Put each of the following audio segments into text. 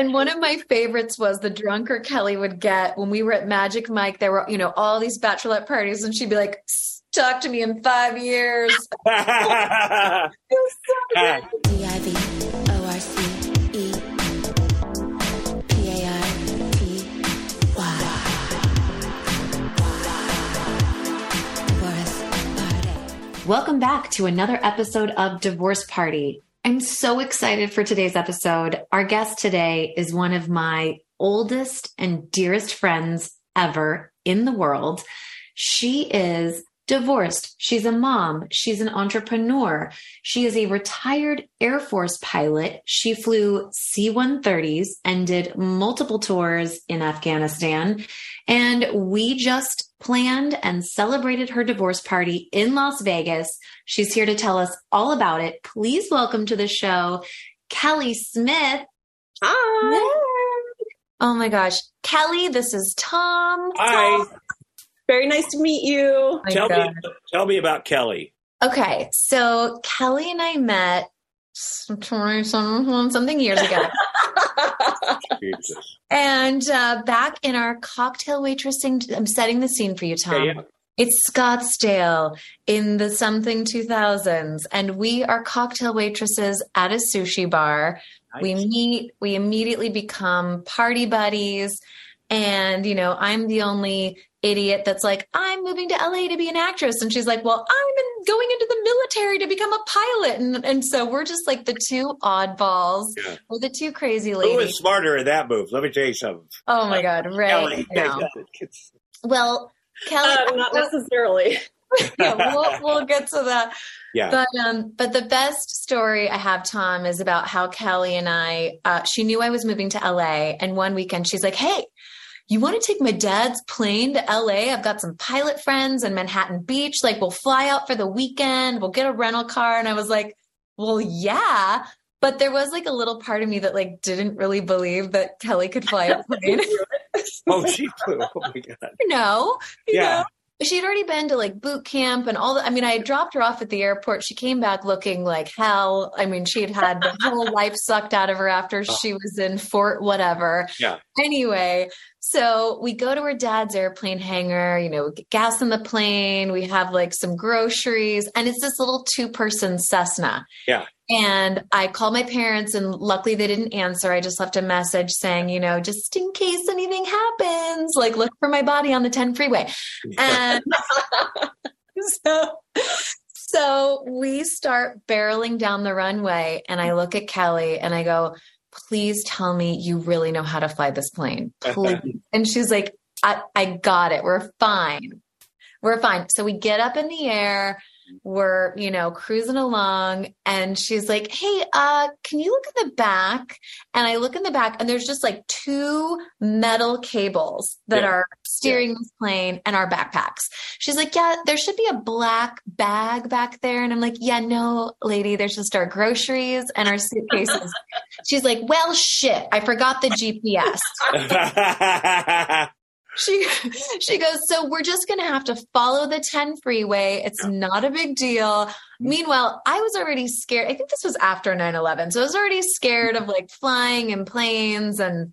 And one of my favorites was the drunker Kelly would get when we were at Magic Mike. There were, you know, all these bachelorette parties, and she'd be like, "Talk to me in 5 years." It was so good. Welcome back to another episode of Divorce Party. I'm so excited for today's episode. Our guest today is one of my oldest and dearest friends ever in the world. She is divorced. She's a mom. She's an entrepreneur. She is a retired Air Force pilot. She flew C-130s and did multiple tours in Afghanistan. And we just planned and celebrated her divorce party in Las Vegas. She's here to tell us all about it. Please welcome to the show, Kelly Smith. Hi. Yay. Oh my gosh. Kelly, this is Tom. Hi. Tom. Very nice to meet you. Tell me about Kelly. Okay. So Kelly and I met something years ago. Jesus. And back in our cocktail waitressing, I'm setting the scene for you, Tom. Yeah. It's Scottsdale in the something 2000s, and we are cocktail waitresses at a sushi bar. Nice. We meet, we immediately become party buddies, and, you know, I'm the only idiot that's like, I'm moving to LA to be an actress. And she's like, well, I'm going into the military to become a pilot. And so we're just like the two oddballs. Yeah. We're the two crazy ladies. Who was smarter in that move? Let me tell you something. Oh my God. Right. No. Well, Kelly. Not necessarily. Yeah, we'll get to that. Yeah. But the best story I have, Tom, is about how Kelly and I, she knew I was moving to LA. And one weekend she's like, hey, you want to take my dad's plane to LA? I've got some pilot friends in Manhattan Beach. Like, we'll fly out for the weekend. We'll get a rental car. And I was like, well, yeah. But there was like a little part of me that like didn't really believe that Kelly could fly a plane. Oh, she flew. Oh my God. You know? She'd already been to like boot camp and all that. I mean, I dropped her off at the airport. She came back looking like hell. I mean, she had had the whole life sucked out of her after she was in Fort, whatever. Yeah. Anyway, so we go to her dad's airplane hangar, you know, we get gas in the plane. We have like some groceries, and it's this little 2-person Cessna. Yeah. And I called my parents, and luckily they didn't answer. I just left a message saying, you know, just in case anything happens, like look for my body on the 10 freeway. And so we start barreling down the runway, and I look at Kelly and I go, please tell me you really know how to fly this plane. Please. And she's like, I got it. We're fine. We're fine. So we get up in the air. We're, you know, cruising along, and she's like, hey, can you look in the back? And I look in the back, and there's just like 2 metal cables that are steering this plane and our backpacks. She's like, yeah, there should be a black bag back there. And I'm like, yeah, no, lady, there's just our groceries and our suitcases. She's like, well, shit, I forgot the GPS. She goes, so we're just going to have to follow the 10 freeway. It's not a big deal. Meanwhile, I was already scared. I think this was after 9/11. So I was already scared of like flying and planes and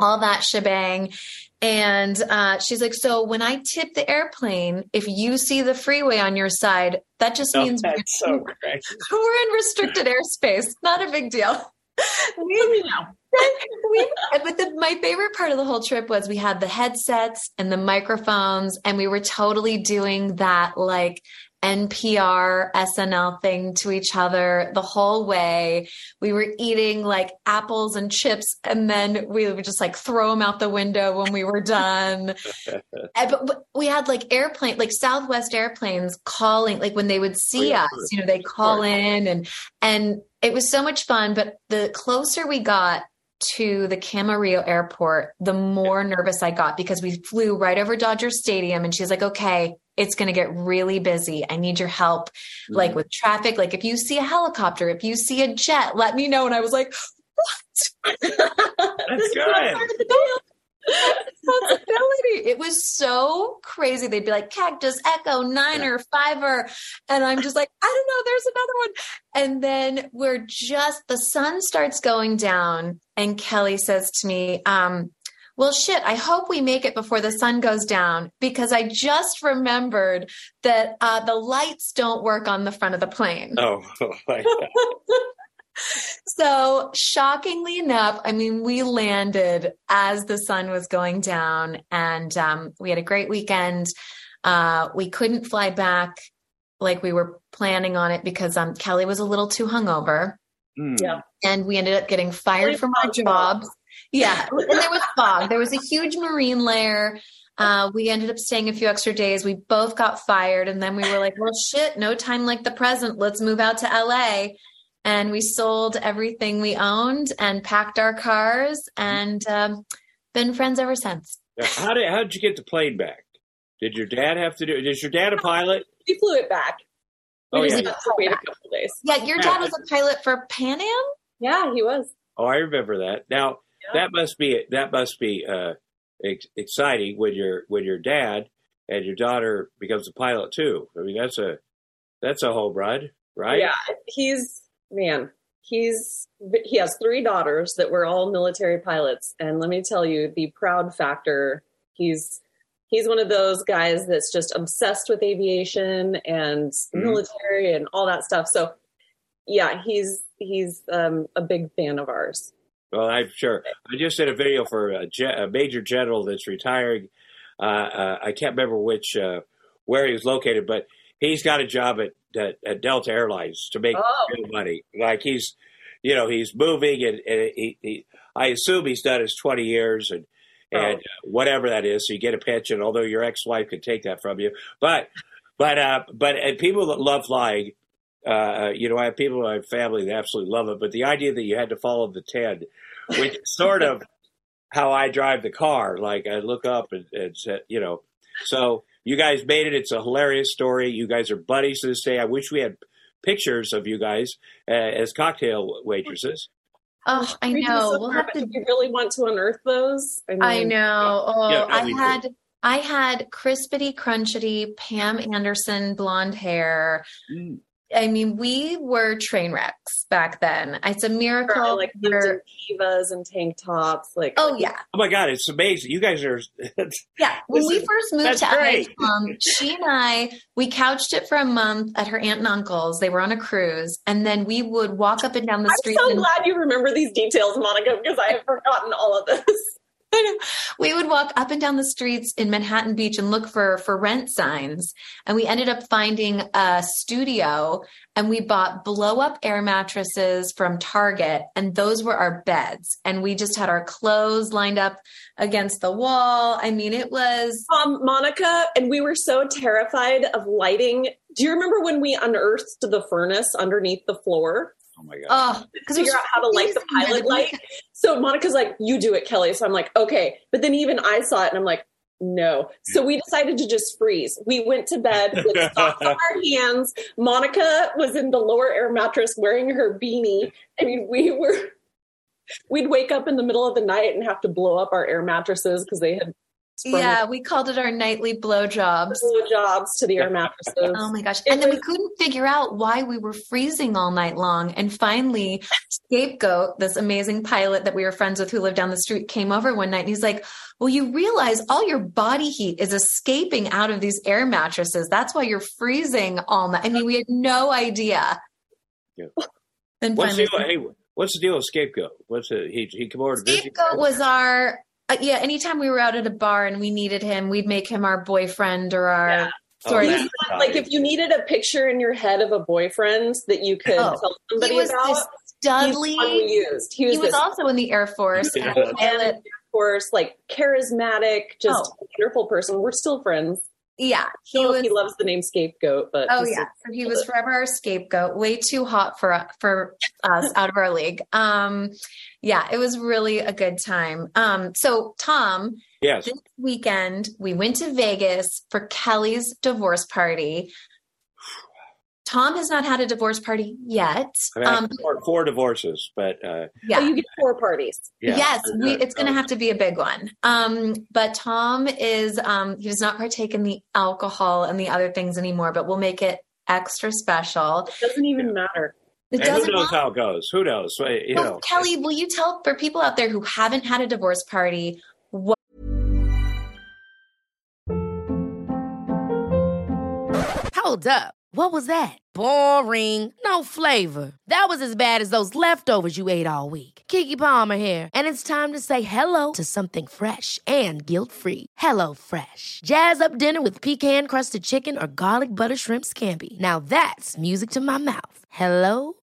all that shebang. And she's like, so when I tip the airplane, if you see the freeway on your side, that just means we're in restricted airspace. Not a big deal. My favorite part of the whole trip was we had the headsets and the microphones, and we were totally doing that like NPR SNL thing to each other the whole way. We were eating like apples and chips, and then we would just like throw them out the window when we were done. But we had like airplane, like Southwest airplanes calling, like when they would see us, you know, they call in, and it was so much fun. But the closer we got to the Camarillo airport, the more nervous I got, because we flew right over Dodger Stadium, and she's like, okay, it's going to get really busy. I need your help. Mm-hmm. Like with traffic, like if you see a helicopter, if you see a jet, let me know. And I was like, what? That's good. That's a possibility. It was so crazy. They'd be like, cactus, echo, niner, fiver. And I'm just like, I don't know, there's another one. And then we're just, the sun starts going down. And Kelly says to me, well, shit, I hope we make it before the sun goes down, because I just remembered that the lights don't work on the front of the plane. Oh, my God. So shockingly enough, I mean, we landed as the sun was going down, and we had a great weekend. We couldn't fly back like we were planning on it because Kelly was a little too hungover. Yeah. And we ended up getting fired from our jobs. Yeah. And there was fog. There was a huge marine layer. We ended up staying a few extra days. We both got fired. And then we were like, well, shit, no time like the present. Let's move out to LA. And we sold everything we owned and packed our cars, and been friends ever since. How did you get the plane back? Did your dad have to do it? Is your dad a pilot? He flew it back. We just had to wait a couple of days. Yeah, your dad was a pilot for Pan Am? Yeah, he was. Oh, I remember that. Now, that must be exciting when your dad and your daughter becomes a pilot too. I mean, that's a home run, right? Yeah, he has three daughters that were all military pilots, and let me tell you, the proud factor. He's one of those guys that's just obsessed with aviation and military and all that stuff. So, yeah, he's a big fan of ours. Well, I'm sure. I just did a video for a major general that's retiring. I can't remember where he was located, but he's got a job at Delta Airlines to make real money. Like he's moving, and he I assume he's done his 20 years and whatever that is. So you get a pension, although your ex-wife could take that from you. But people that love flying, I have people in my family that absolutely love it. But the idea that you had to follow the 10, which is sort of how I drive the car. Like I look up and say, so. You guys made it. It's a hilarious story. You guys are buddies to this day. I wish we had pictures of you guys as cocktail waitresses. Oh, I know. We'll have to. Do you really want to unearth those? I know. Oh, yeah, I had crispity, crunchity, Pam Anderson blonde hair. Mm. I mean, we were train wrecks back then. It's a miracle. Sure, like divas and tank tops. Like, oh yeah. Oh my God, it's amazing. You guys are. Yeah. When we first moved to LA, she and we couched it for a month at her aunt and uncle's. They were on a cruise, and then we would walk up and down the street. I'm so glad you remember these details, Monica, because I have forgotten all of this. We would walk up and down the streets in Manhattan Beach and look for rent signs. And we ended up finding a studio, and we bought blow up air mattresses from Target. And those were our beds. And we just had our clothes lined up against the wall. I mean, it was Monica. And we were so terrified of lighting. Do you remember when we unearthed the furnace underneath the floor? Oh my God. Because we figure out how to light the pilot light. So Monica's like, you do it, Kelly. So I'm like, okay. But then even I saw it and I'm like, no. So we decided to just freeze. We went to bed with socks on our hands. Monica was in the lower air mattress wearing her beanie. I mean, we'd wake up in the middle of the night and have to blow up our air mattresses because they had. Yeah, we called it our nightly blowjobs. Blowjobs to the air mattresses. Oh my gosh. And then we couldn't figure out why we were freezing all night long. And finally, Scapegoat, this amazing pilot that we were friends with who lived down the street, came over one night and he's like, well, you realize all your body heat is escaping out of these air mattresses. That's why you're freezing all night. I mean, we had no idea. Yeah. Then what's the deal with Scapegoat? He came over to visit you? Scapegoat was our... anytime we were out at a bar and we needed him, we'd make him our boyfriend or our story. Like if you needed a picture in your head of a boyfriend that you could tell somebody about, Dudley. He was also in the Air Force. Yeah. And Air Force, like charismatic, just wonderful person. We're still friends. Yeah. He loves the name Scapegoat, but so he was forever our scapegoat, way too hot for us out of our league. It was really a good time. So Tom, this weekend we went to Vegas for Kelly's divorce party. Tom has not had a divorce party yet. I mean, four divorces, but yeah, oh, you get four parties. Yeah. Yes, it's going to have to be a big one. But Tom is he does not partake in the alcohol and the other things anymore. But we'll make it extra special. It doesn't even matter. It doesn't who knows matter. How it goes? Who knows? You know. Kelly, will you tell for people out there who haven't had a divorce party? Hold up. What was that? Boring. No flavor. That was as bad as those leftovers you ate all week. Keke Palmer here. And it's time to say hello to something fresh and guilt-free. HelloFresh. Jazz up dinner with pecan-crusted chicken or garlic butter shrimp scampi. Now that's music to my mouth.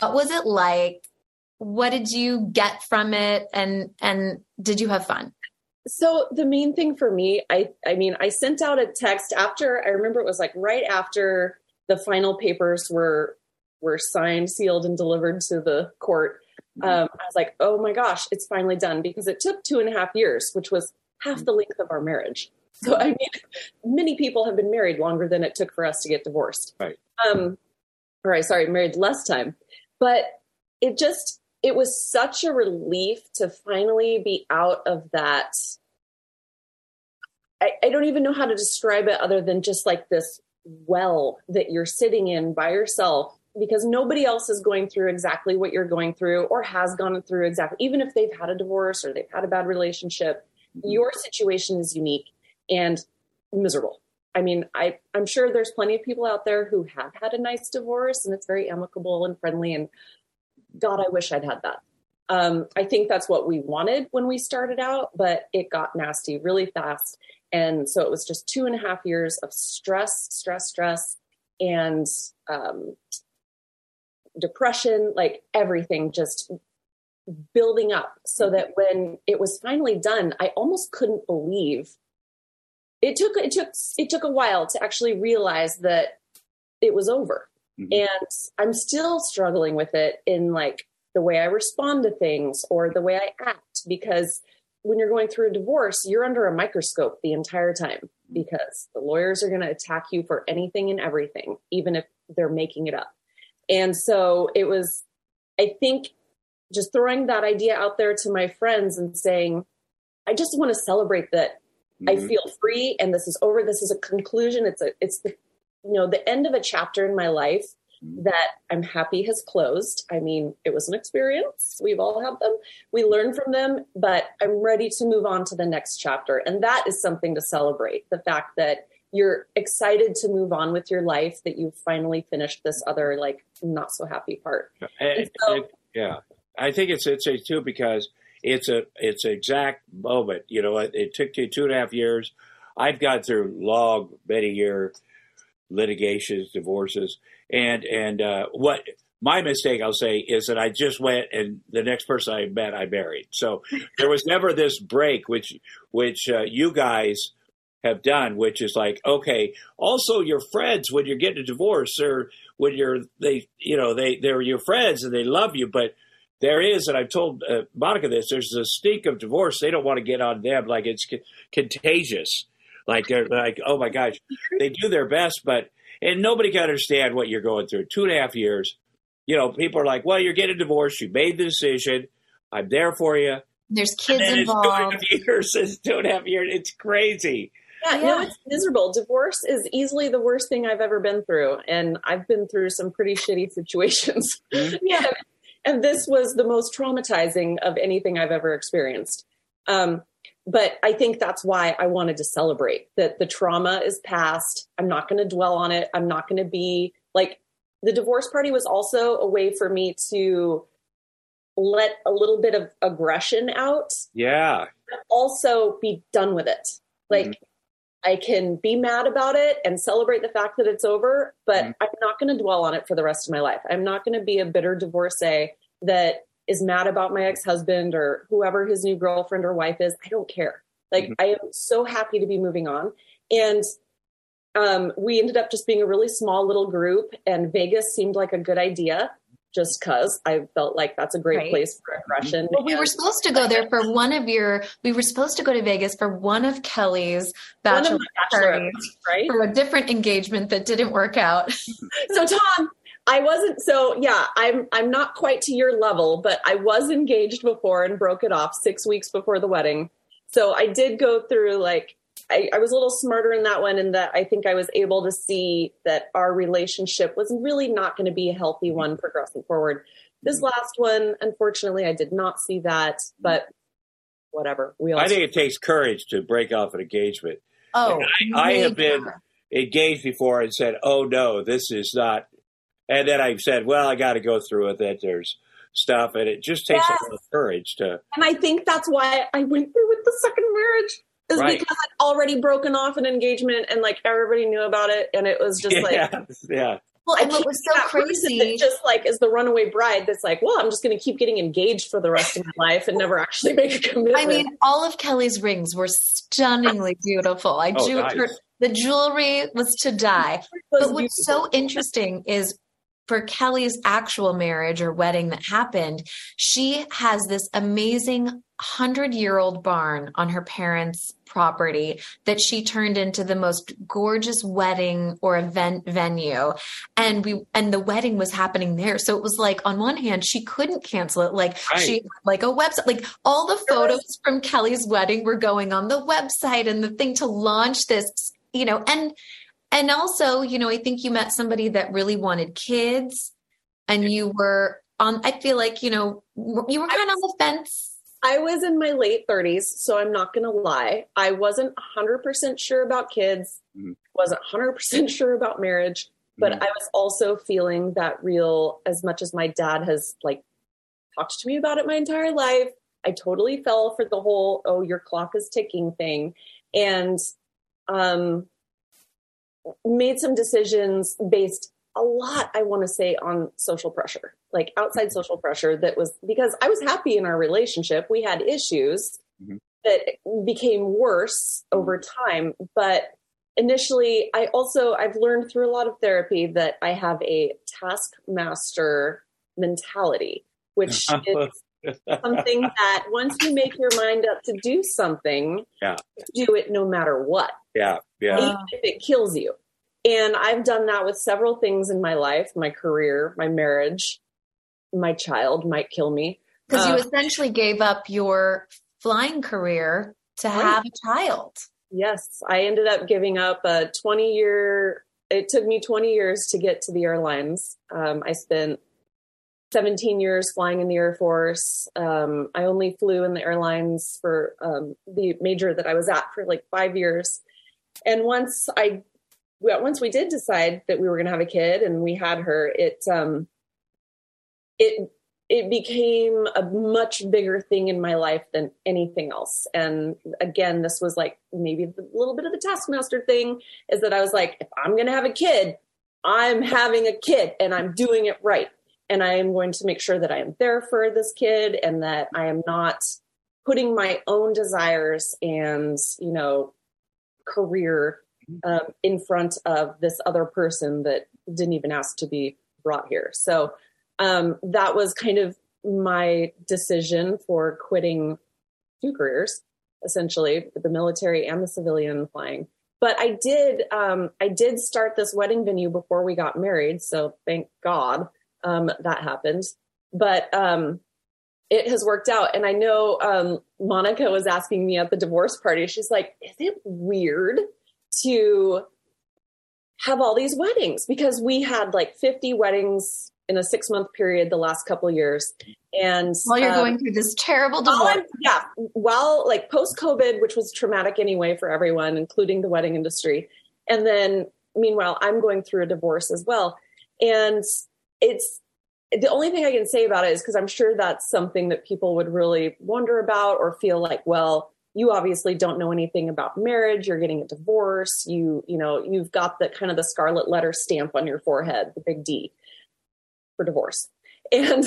What was it like? What did you get from it? And did you have fun? So the main thing for me, I sent out a text after, I remember it was like right after the final papers were signed, sealed, and delivered to the court. I was like, oh my gosh, it's finally done, because it took 2.5 years, which was half the length of our marriage. So, I mean, many people have been married longer than it took for us to get divorced. Right. Married less time. But it was such a relief to finally be out of that. I don't even know how to describe it other than just like this well that you're sitting in by yourself, because nobody else is going through exactly what you're going through or has gone through exactly, even if they've had a divorce or they've had a bad relationship. Mm-hmm. Your situation is unique and miserable. I mean, I'm sure there's plenty of people out there who have had a nice divorce and it's very amicable and friendly, and God, I wish I'd had that. I think that's what we wanted when we started out, but it got nasty really fast. And so it was just 2.5 years of stress, and depression, like everything just building up, so that when it was finally done, I almost couldn't believe it took a while to actually realize that it was over. Mm-hmm. And I'm still struggling with it in like the way I respond to things or the way I act, because when you're going through a divorce, you're under a microscope the entire time, because the lawyers are going to attack you for anything and everything, even if they're making it up. And so it was, I think, just throwing that idea out there to my friends and saying, I just want to celebrate that. Mm-hmm. I feel free, and this is over. This is a conclusion. It's the end of a chapter in my life that I'm happy has closed. I mean, it was an experience. We've all had them. We learn from them, but I'm ready to move on to the next chapter. And that is something to celebrate. The fact that you're excited to move on with your life, that you've finally finished this other, like, not so happy part. Yeah. I think it's a too, because it's an exact moment. You know, it took you 2.5 years. I've gone through long, many year litigations, divorces, and what my mistake, I'll say, is that I just went and the next person I met, I married. So there was never this break, which you guys have done, which is like, okay, also your friends, when you're getting a divorce, or when they're your friends and they love you, but there is, and I've told Monica this, there's a stink of divorce. They don't want to get on them, like it's contagious. Like, they're like, oh my gosh, they do their best, but, and nobody can understand what you're going through. 2.5 years, you know, people are like, well, you're getting divorced. You made the decision. I'm there for you. There's kids involved. It's 2.5 years. It's crazy. Yeah, no, it's miserable. Divorce is easily the worst thing I've ever been through. And I've been through some pretty shitty situations. Mm-hmm. Yeah. And this was the most traumatizing of anything I've ever experienced. But I think that's why I wanted to celebrate that the trauma is past. I'm not going to dwell on it. I'm not going to be like, the divorce party was also a way for me to let a little bit of aggression out. Yeah. But also be done with it. Like, mm-hmm. I can be mad about it and celebrate the fact that it's over, but mm-hmm. I'm not going to dwell on it for the rest of my life. I'm not going to be a bitter divorcee that is mad about my ex-husband or whoever his new girlfriend or wife is. I don't care. Like, mm-hmm. I am so happy to be moving on. And we ended up just being a really small little group, and Vegas seemed like a good idea just because I felt like that's a great place for aggression. Well, we were supposed to go there for one of your, we were supposed to go to Vegas for one of Kelly's bachelor parties, right? For a different engagement that didn't work out. So Tom, I wasn't, so yeah, I'm not quite to your level, but I was engaged before and broke it off 6 weeks before the wedding. So I did go through, like, I was a little smarter in that one, in that I think I was able to see that our relationship was really not going to be a healthy one progressing forward. This last one, unfortunately, I did not see that, but whatever. I think it takes courage to break off an engagement. Oh, I have been engaged before and said, oh no, this is not. And then I've said, well, I got to go through with it. There's stuff. And it just takes a little courage to. And I think that's why I went through with the second marriage. Is because I'd already broken off an engagement and, like, everybody knew about it. And it was just Well, and what was so crazy. That just, like, is the runaway bride that's like, well, I'm just going to keep getting engaged for the rest of my life and never actually make a commitment. I mean, all of Kelly's rings were stunningly beautiful. The jewelry was to die. But what's so interesting is, for Kelly's actual marriage or wedding that happened, she has this amazing 100-year-old barn on her parents' property that she turned into the most gorgeous wedding or event venue. And the wedding was happening there. So it was like, on one hand, she couldn't cancel it. Like she had like a website, like all the photos from Kelly's wedding were going on the website and the thing to launch this, you know, and also, you know, I think you met somebody that really wanted kids, and you were on, I feel like, you know, you were kind of on the fence. I was in my late 30s, so I'm not going to lie. I wasn't 100% sure about kids, wasn't 100% sure about marriage, but I was also feeling that real, as much as my dad has, like, talked to me about it my entire life, I totally fell for the whole, oh, your clock is ticking thing. And, made some decisions based a lot, I want to say, on social pressure, like outside social pressure. That was because I was happy in our relationship. We had issues that became worse over time. But initially, I've learned through a lot of therapy that I have a taskmaster mentality, which is something that once you make your mind up to do something, do it no matter what. Even if it kills you. And I've done that with several things in my life, my career, my marriage, my child might kill me. Because you essentially gave up your flying career to have a child. Yes. I ended up giving up a 20-year, it took me 20 years to get to the airlines. I spent 17 years flying in the Air Force. I only flew in the airlines for the major that I was at for like 5 years. And once we did decide that we were going to have a kid and we had her, it became a much bigger thing in my life than anything else. And again, this was like maybe a little bit of the taskmaster thing, is that I was like, if I'm going to have a kid, I'm having a kid and I'm doing it right. And I am going to make sure that I am there for this kid and that I am not putting my own desires and, you know, career in front of this other person that didn't even ask to be brought here. So that was kind of my decision for quitting two careers, essentially, the military and the civilian flying. But I did start this wedding venue before we got married. So thank God. that happens. But it has worked out. And I know Monica was asking me at the divorce party, she's like, is it weird to have all these weddings? Because we had like 50 weddings in a 6-month period the last couple of years. And while you're going through this terrible divorce. Yeah. While like post COVID, which was traumatic anyway for everyone, including the wedding industry. And then meanwhile, I'm going through a divorce as well. And it's, the only thing I can say about it is because I'm sure that's something that people would really wonder about or feel like, well, you obviously don't know anything about marriage. You're getting a divorce. You know, you've got the kind of the scarlet letter stamp on your forehead, the big D for divorce. And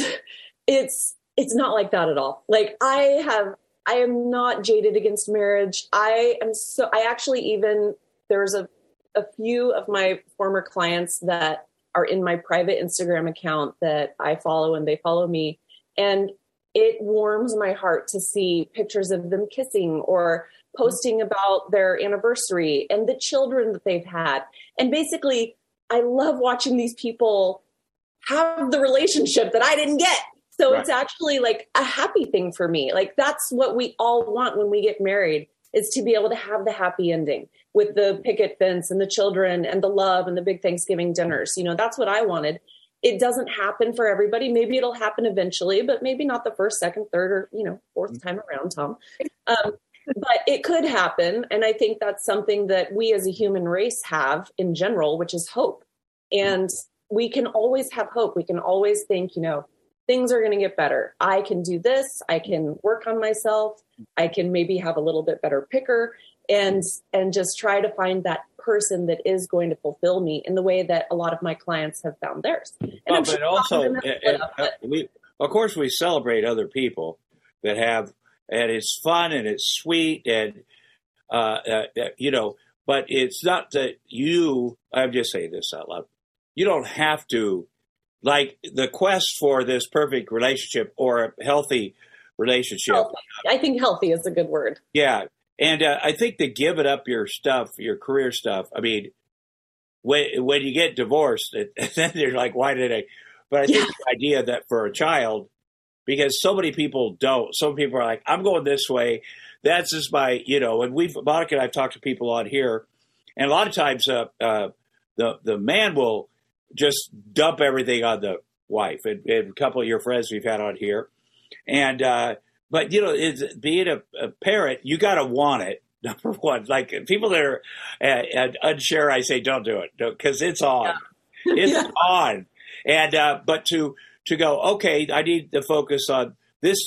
it's not like that at all. Like I am not jaded against marriage. There's a few of my former clients that are in my private Instagram account that I follow and they follow me. And it warms my heart to see pictures of them kissing or posting about their anniversary and the children that they've had. And basically, I love watching these people have the relationship that I didn't get. So right. It's actually like a happy thing for me. Like that's what we all want when we get married, is to be able to have the happy ending with the picket fence and the children and the love and the big Thanksgiving dinners. You know, that's what I wanted. It doesn't happen for everybody. Maybe it'll happen eventually, but maybe not the first, second, third, or, you know, fourth time around, Tom. But it could happen. And I think that's something that we as a human race have in general, which is hope. And we can always have hope. We can always think, you know, things are going to get better. I can do this. I can work on myself. I can maybe have a little bit better picker and just try to find that person that is going to fulfill me in the way that a lot of my clients have found theirs. And well, but also, of course, we celebrate other people that have, and it's fun and it's sweet and, you know, but it's not that I'm just saying this out loud. You don't have to, like the quest for this perfect relationship or a healthy relationship. Healthy. I think healthy is a good word. Yeah. And I think to give it up your stuff, your career stuff. I mean, when you get divorced, then they're like, why did I? But I think the idea that for a child, because so many people don't. Some people are like, I'm going this way. That's just my, you know. And Monica and I've talked to people on here, and a lot of times the man will just dump everything on the wife. And a couple of your friends we've had on here, and. But, you know, being a parent, you got to want it, number one. Like, people that are unsure, I say don't do it because it's on. Yeah. It's on. And but to go, okay, I need to focus on this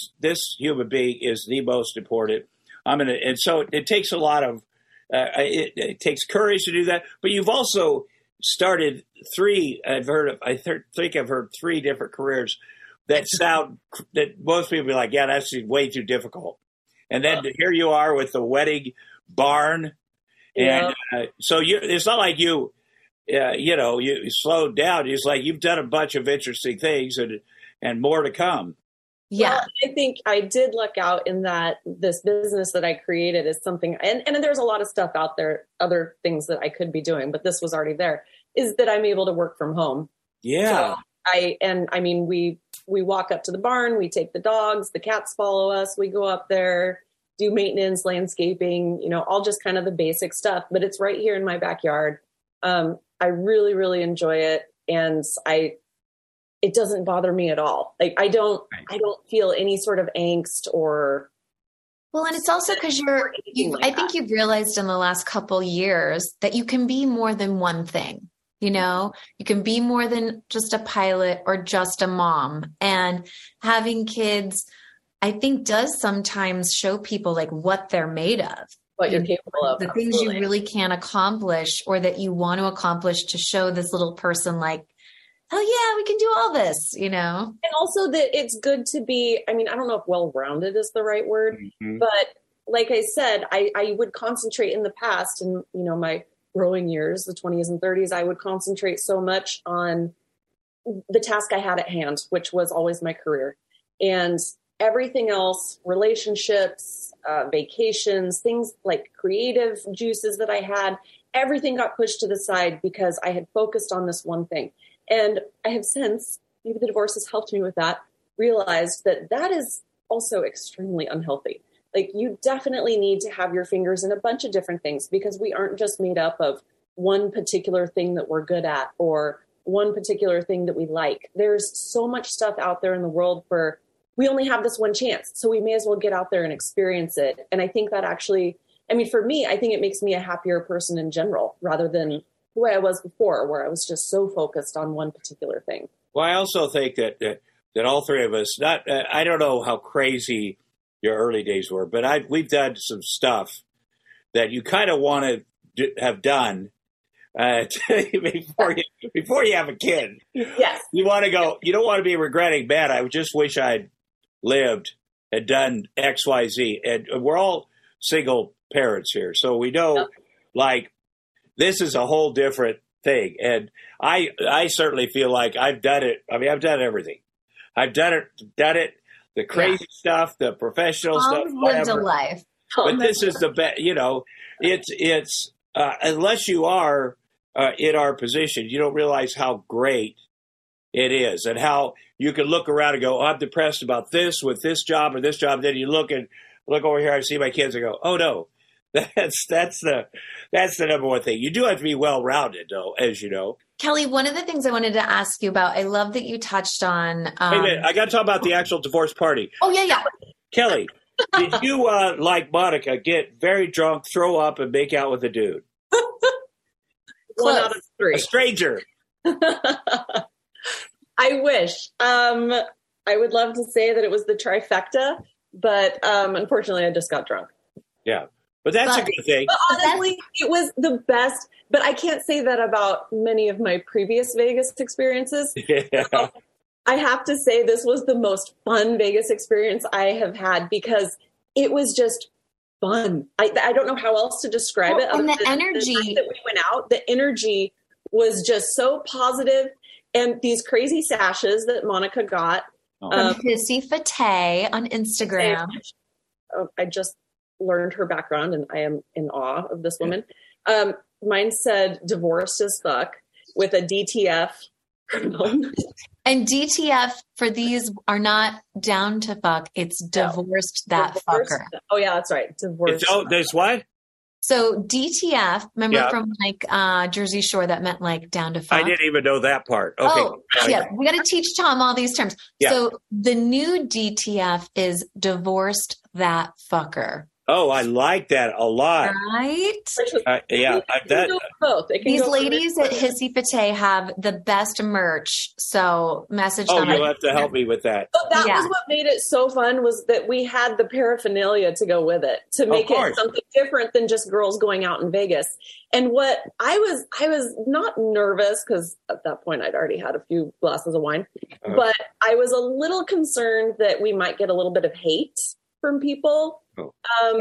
human being is the most important. And so it takes a lot of it takes courage to do that. But you've also started I think I've heard three different careers that most people be like, yeah, that's way too difficult. And then here you are with the wedding barn. And so it's not like you slowed down. It's like you've done a bunch of interesting things and more to come. Yeah. Well, I think I did luck out in that this business that I created is something, and there's a lot of stuff out there, other things that I could be doing, but this was already there, is that I'm able to work from home. Yeah. So we walk up to the barn, we take the dogs, the cats follow us, we go up there, do maintenance, landscaping, you know, all just kind of the basic stuff, but it's right here in my backyard. I really, really enjoy it. And it doesn't bother me at all. Like I don't feel any sort of angst or. Well, and it's also because I think you've realized in the last couple years that you can be more than one thing. You know, you can be more than just a pilot or just a mom, and having kids, I think, does sometimes show people like what they're made of, what you're capable of, the absolutely. Things you really can accomplish or that you want to accomplish, to show this little person like, oh yeah, we can do all this, you know? And also that it's good to be, I mean, I don't know if well-rounded is the right word, but like I said, I would concentrate in the past and, you know, my growing years, the 20s and 30s, I would concentrate so much on the task I had at hand, which was always my career. And everything else, relationships, vacations, things like creative juices that I had, everything got pushed to the side because I had focused on this one thing. And I have since maybe the divorce has helped me with that, realized that that is also extremely unhealthy. Like, you definitely need to have your fingers in a bunch of different things, because we aren't just made up of one particular thing that we're good at or one particular thing that we like. There's so much stuff out there in the world where we only have this one chance, so we may as well get out there and experience it. And I think that actually, I mean, for me, I think it makes me a happier person in general rather than the way I was before, where I was just so focused on one particular thing. Well, I also think that all three of us, I don't know how crazy your early days were, but we've done some stuff that you kind of want to have done before you have a kid. Yes. You want to go, you don't want to be regretting, man, I just wish I'd lived and done X, Y, Z. And we're all single parents here, so we know, like, this is a whole different thing. And I certainly feel like I've done it. I mean, I've done everything. I've done it. The crazy stuff, the professional stuff, whatever. Lived a life. But this is the best, you know, it's unless you are in our position, you don't realize how great it is and how you can look around and go, oh, I'm depressed about this with this job or this job. And then you look over here, I see my kids and go, oh no, that's the number one thing. You do have to be well-rounded though, as you know. Kelly, one of the things I wanted to ask you about, I love that you touched on... Wait a minute, I got to talk about the actual divorce party. Oh, yeah. Kelly, did you, like Monica, get very drunk, throw up, and make out with a dude? One out of three. A stranger. I wish. I would love to say that it was the trifecta, but unfortunately, I just got drunk. Yeah. But that's a good thing. But honestly, it was the best. But I can't say that about many of my previous Vegas experiences. Yeah. So I have to say this was the most fun Vegas experience I have had because it was just fun. I don't know how else to describe it. And the energy. The time that we went out, the energy was just so positive. And these crazy sashes that Monica got. From Hissy Fete on Instagram. I just learned her background and I am in awe of this woman. Mine said divorced as fuck with a DTF. And DTF for these are not down to fuck. It's divorced fucker. Oh yeah, that's right. Divorced. Oh, there's what? So DTF, remember from like Jersey Shore, that meant like down to fuck. I didn't even know that part. Okay. Oh, yeah. We got to teach Tom all these terms. Yeah. So the new DTF is divorced that fucker. Oh, I like that a lot. Right? Yeah. These ladies at Hissy Fete have the best merch, so message them. Oh, you'll have to help me with that. So that was what made it so fun, was that we had the paraphernalia to go with it, to make it something different than just girls going out in Vegas. And what I was not nervous, because at that point I'd already had a few glasses of wine, but I was a little concerned that we might get a little bit of hate from people. Or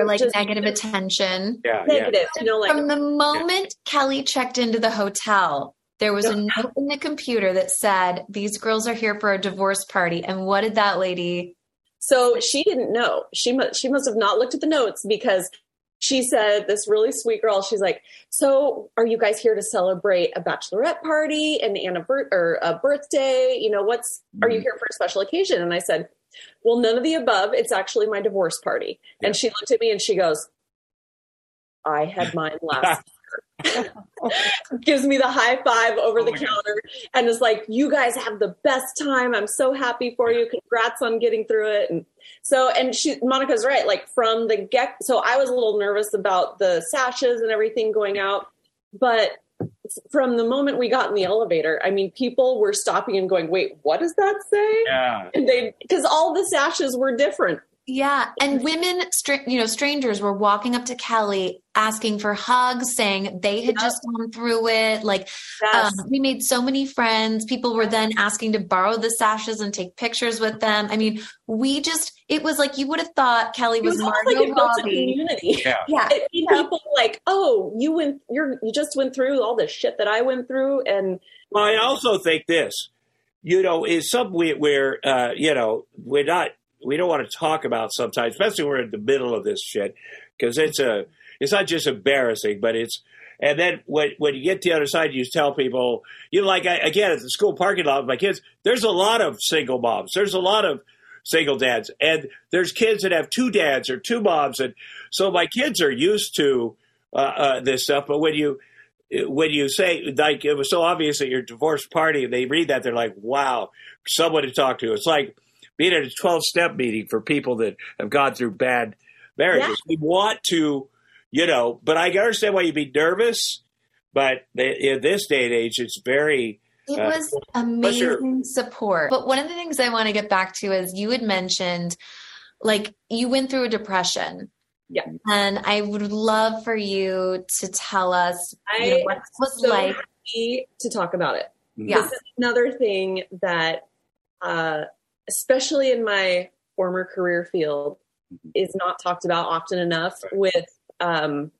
like negative attention. Yeah, negative. Yeah. You know, like, from the moment Kelly checked into the hotel, there was a note in the computer that said, these girls are here for a divorce party. And what did that lady? So she didn't know. She must have not looked at the notes, because she said, this really sweet girl, she's like, so are you guys here to celebrate a bachelorette party and a birthday? You know, are you here for a special occasion? And I said, well, none of the above. It's actually my divorce party. Yeah. And she looked at me and she goes, I had mine last year. Gives me the high five over the counter and is like, you guys have the best time. I'm so happy for you. Congrats on getting through it. And so, Monica's right. Like from the get, so I was a little nervous about the sashes and everything going out, but from the moment we got in the elevator, I mean, people were stopping and going, wait, what does that say? Yeah. And because all the sashes were different. Yeah. And women, strangers were walking up to Kelly asking for hugs, saying they had just gone through it. Like we made so many friends. People were then asking to borrow the sashes and take pictures with them. I mean, it was like, you would have thought Kelly was Margot Robbie. Yeah. It made people like, oh, you just went through all the shit that I went through. And well, I also think this, you know, is something where, you know, we don't want to talk about sometimes, especially when we're in the middle of this shit, because it's not just embarrassing, but it's And then when you get to the other side, you tell people, you know, like, again, at the school parking lot with my kids, there's a lot of single moms. There's a lot of single dads. And there's kids that have two dads or two moms. And so my kids are used to this stuff. But when you say, like, it was so obvious at your divorce party, and they read that, they're like, wow, someone to talk to. It's like being at a 12-step meeting for people that have gone through bad marriages. Yeah. We want to, you know, but I understand why you'd be nervous. But in this day and age, it's very... It was amazing support. But one of the things I want to get back to is you had mentioned, like, you went through a depression. Yeah. And I would love for you to tell us what it was like. Happy to talk about it. Yeah. This is another thing that, especially in my former career field, is not talked about often enough with an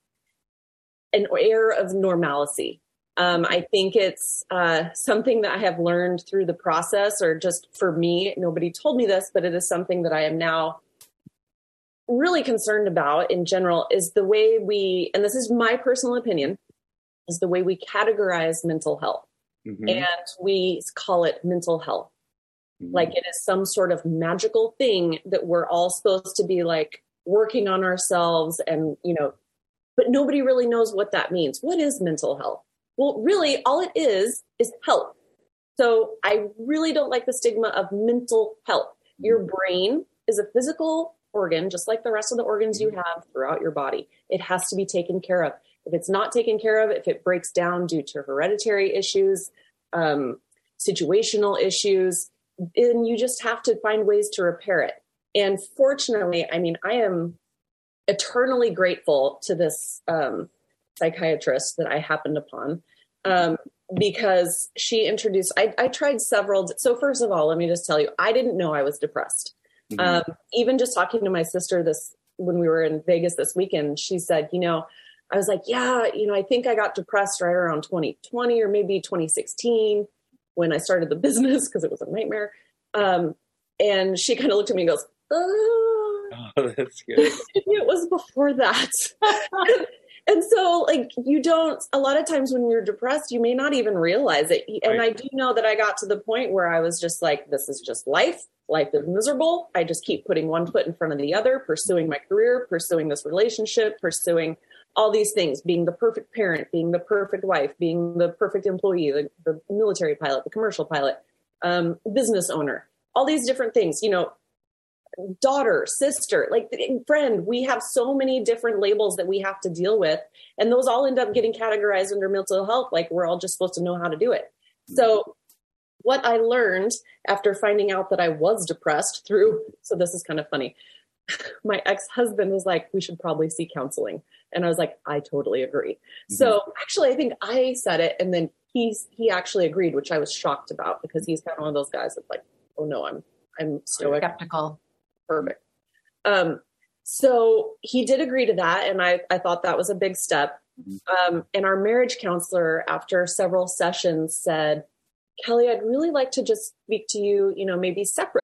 air of normalcy. I think it's something that I have learned through the process, or just for me, nobody told me this, but it is something that I am now really concerned about in general, is the way we, and this is my personal opinion, is the way we categorize mental health. Mm-hmm. And we call it mental health. Mm-hmm. Like it is some sort of magical thing that we're all supposed to be like working on ourselves and, you know, but nobody really knows what that means. What is mental health? Well, really, all it is health. So I really don't like the stigma of mental health. Your brain is a physical organ, just like the rest of the organs you have throughout your body. It has to be taken care of. If it's not taken care of, if it breaks down due to hereditary issues, situational issues, then you just have to find ways to repair it. And fortunately, I mean, I am eternally grateful to this psychiatrist that I happened upon. Because she introduced, I tried several. So first of all, let me just tell you, I didn't know I was depressed. Mm-hmm. Even just talking to my sister when we were in Vegas this weekend, she said, you know, I was like, yeah, you know, I think I got depressed right around 2020 or maybe 2016 when I started the business, cause it was a nightmare. And she kind of looked at me and goes, oh, that's good. It was before that. And so, like, you don't, a lot of times when you're depressed, you may not even realize it. And right. I do know that I got to the point where I was just like, this is just life. Life is miserable. I just keep putting one foot in front of the other, pursuing my career, pursuing this relationship, pursuing all these things, being the perfect parent, being the perfect wife, being the perfect employee, the military pilot, the commercial pilot, business owner, all these different things, you know, daughter, sister, like friend. We have so many different labels that we have to deal with. And those all end up getting categorized under mental health. Like we're all just supposed to know how to do it. So what I learned after finding out that I was depressed through, so this is kind of funny. My ex-husband was like, we should probably see counseling. And I was like, I totally agree. Mm-hmm. So actually I think I said it. And then he actually agreed, which I was shocked about because he's kind of one of those guys that's like, oh no, I'm stoic. Skeptical. Perfect. So he did agree to that. And I thought that was a big step. And our marriage counselor, after several sessions, said, Kelly, I'd really like to just speak to you, you know, maybe separate.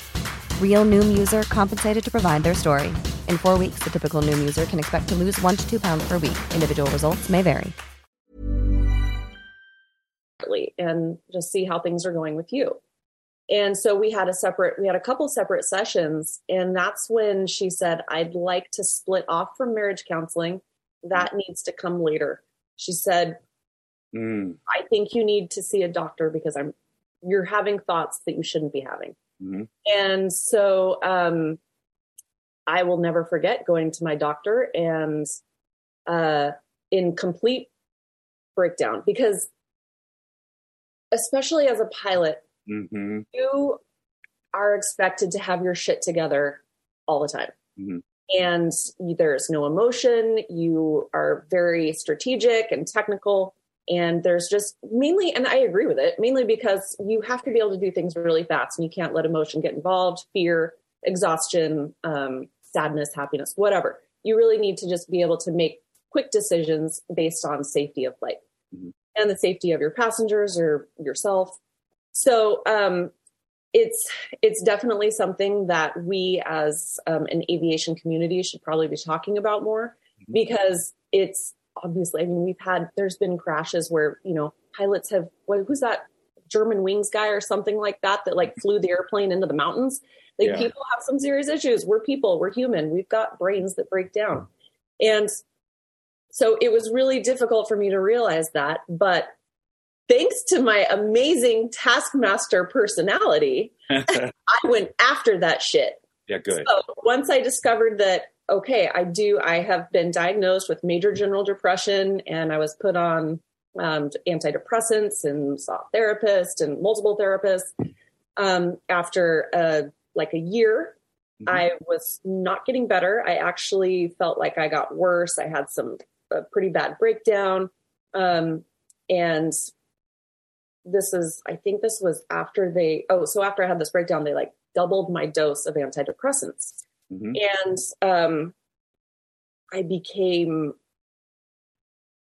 Real Noom user compensated to provide their story. In 4 weeks, the typical Noom user can expect to lose 1 to 2 pounds per week. Individual results may vary. And just see how things are going with you. And so we had a couple separate sessions, and that's when she said, I'd like to split off from marriage counseling. That needs to come later. She said, I think you need to see a doctor because you're having thoughts that you shouldn't be having. Mm-hmm. And so I will never forget going to my doctor and in complete breakdown, because especially as a pilot, mm-hmm. you are expected to have your shit together all the time. Mm-hmm. And there's no emotion. You are very strategic and technical. And there's just mainly, and I agree with it, mainly because you have to be able to do things really fast and you can't let emotion get involved, fear, exhaustion, sadness, happiness, whatever. You really need to just be able to make quick decisions based on safety of flight mm-hmm. and the safety of your passengers or yourself. So, it's definitely something that we as an aviation community should probably be talking about more mm-hmm. because it's obviously, I mean, there's been crashes where, you know, pilots have, who's that Germanwings guy or something like that like flew the airplane into the mountains. Like yeah. people have some serious issues. We're people, we're human. We've got brains that break down. And so it was really difficult for me to realize that, but thanks to my amazing taskmaster personality, I went after that shit. Yeah, good. So once I discovered that, okay, I have been diagnosed with major general depression and I was put on antidepressants and saw a therapist and multiple therapists. After like a year, mm-hmm. I was not getting better. I actually felt like I got worse. I had a pretty bad breakdown. And I think this was after after I had this breakdown, they like doubled my dose of antidepressants. Mm-hmm. And, I became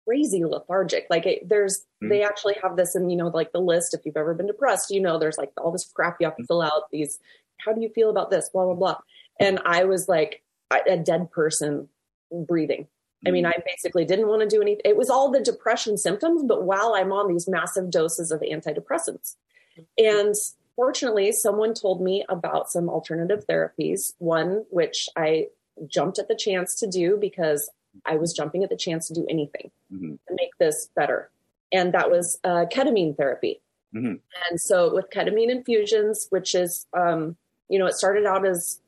crazy lethargic. Like mm-hmm. they actually have this in, you know, like the list, if you've ever been depressed, you know, there's like all this crap you have to mm-hmm. fill out these, how do you feel about this? Blah, blah, blah. And I was like a dead person breathing. I mean, I basically didn't want to do anything. It was all the depression symptoms, but while I'm on these massive doses of antidepressants. And fortunately, someone told me about some alternative therapies, one which I jumped at the chance to do because I was jumping at the chance to do anything mm-hmm. to make this better. And that was ketamine therapy. Mm-hmm. And so with ketamine infusions, which is, you know, it started out as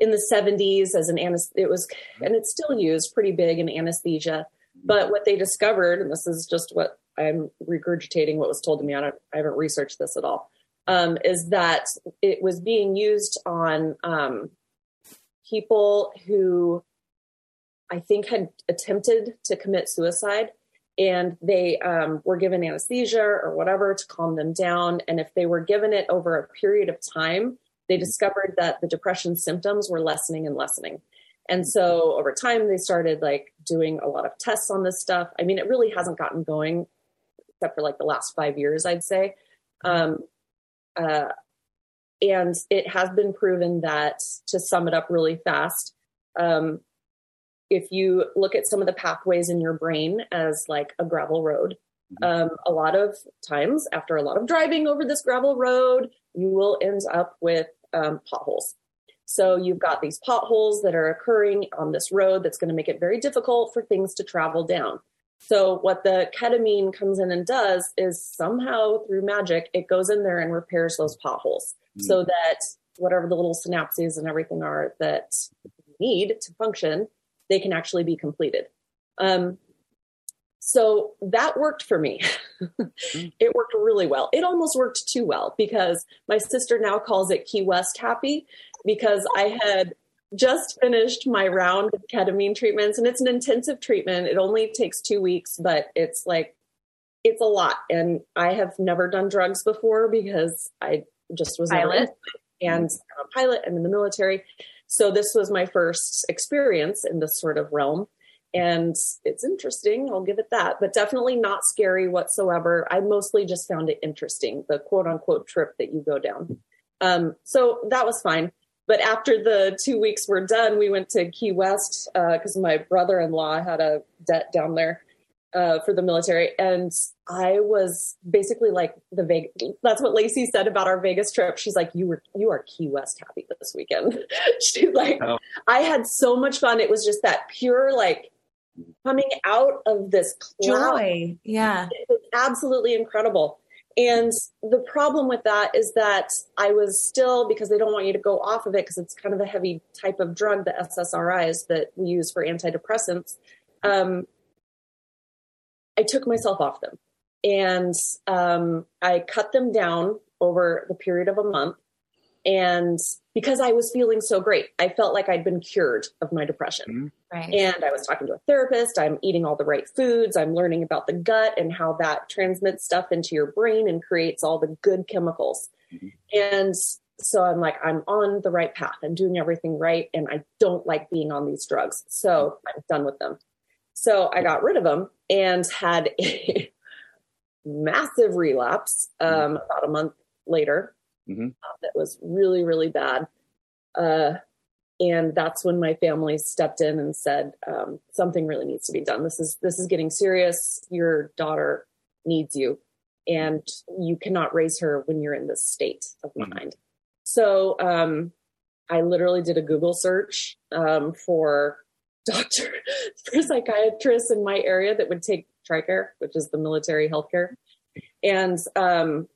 in the 70s as and it's still used pretty big in anesthesia. But what they discovered, and this is just what I'm regurgitating, what was told to me, I haven't researched this at all, is that it was being used on people who I think had attempted to commit suicide, and they were given anesthesia or whatever to calm them down. And if they were given it over a period of time, they discovered that the depression symptoms were lessening and lessening. And so over time, they started like doing a lot of tests on this stuff. I mean, it really hasn't gotten going except for like the last 5 years, I'd say. And it has been proven that, to sum it up really fast, if you look at some of the pathways in your brain as like a gravel road, a lot of times after a lot of driving over this gravel road, you will end up with potholes. So you've got these potholes that are occurring on this road that's going to make it very difficult for things to travel down. So what the ketamine comes in and does is somehow through magic, it goes in there and repairs those potholes mm-hmm. so that whatever the little synapses and everything are that you need to function, they can actually be completed. So that worked for me. It worked really well. It almost worked too well because my sister now calls it Key West happy because I had just finished my round of ketamine treatments, and it's an intensive treatment. It only takes 2 weeks, but it's like, it's a lot. And I have never done drugs before because I just was a pilot and in the military. So this was my first experience in this sort of realm. And it's interesting, I'll give it that, but definitely not scary whatsoever. I mostly just found it interesting, the quote unquote trip that you go down. So that was fine. But after the 2 weeks were done, we went to Key West because my brother-in-law had a debt down there for the military. And I was basically like that's what Lacey said about our Vegas trip. She's like, you are Key West happy this weekend. She's like, oh. I had so much fun. It was just that pure like, coming out of this cloud. Joy. Yeah. It was absolutely incredible. And the problem with that is that I was still, because they don't want you to go off of it because it's kind of a heavy type of drug, the SSRIs that we use for antidepressants. I took myself off them, and I cut them down over the period of a month. And because I was feeling so great, I felt like I'd been cured of my depression. Mm-hmm. Right. And I was talking to a therapist. I'm eating all the right foods. I'm learning about the gut and how that transmits stuff into your brain and creates all the good chemicals. Mm-hmm. And so I'm like, I'm on the right path. I'm doing everything right. And I don't like being on these drugs. So I'm done with them. So I got rid of them and had a massive relapse about a month later. Mm-hmm. That was really, really bad. And that's when my family stepped in and said, something really needs to be done. This is getting serious. Your daughter needs you, and you cannot raise her when you're in this state of mind. So, I literally did a Google search, for psychiatrists in my area that would take TRICARE, which is the military healthcare. And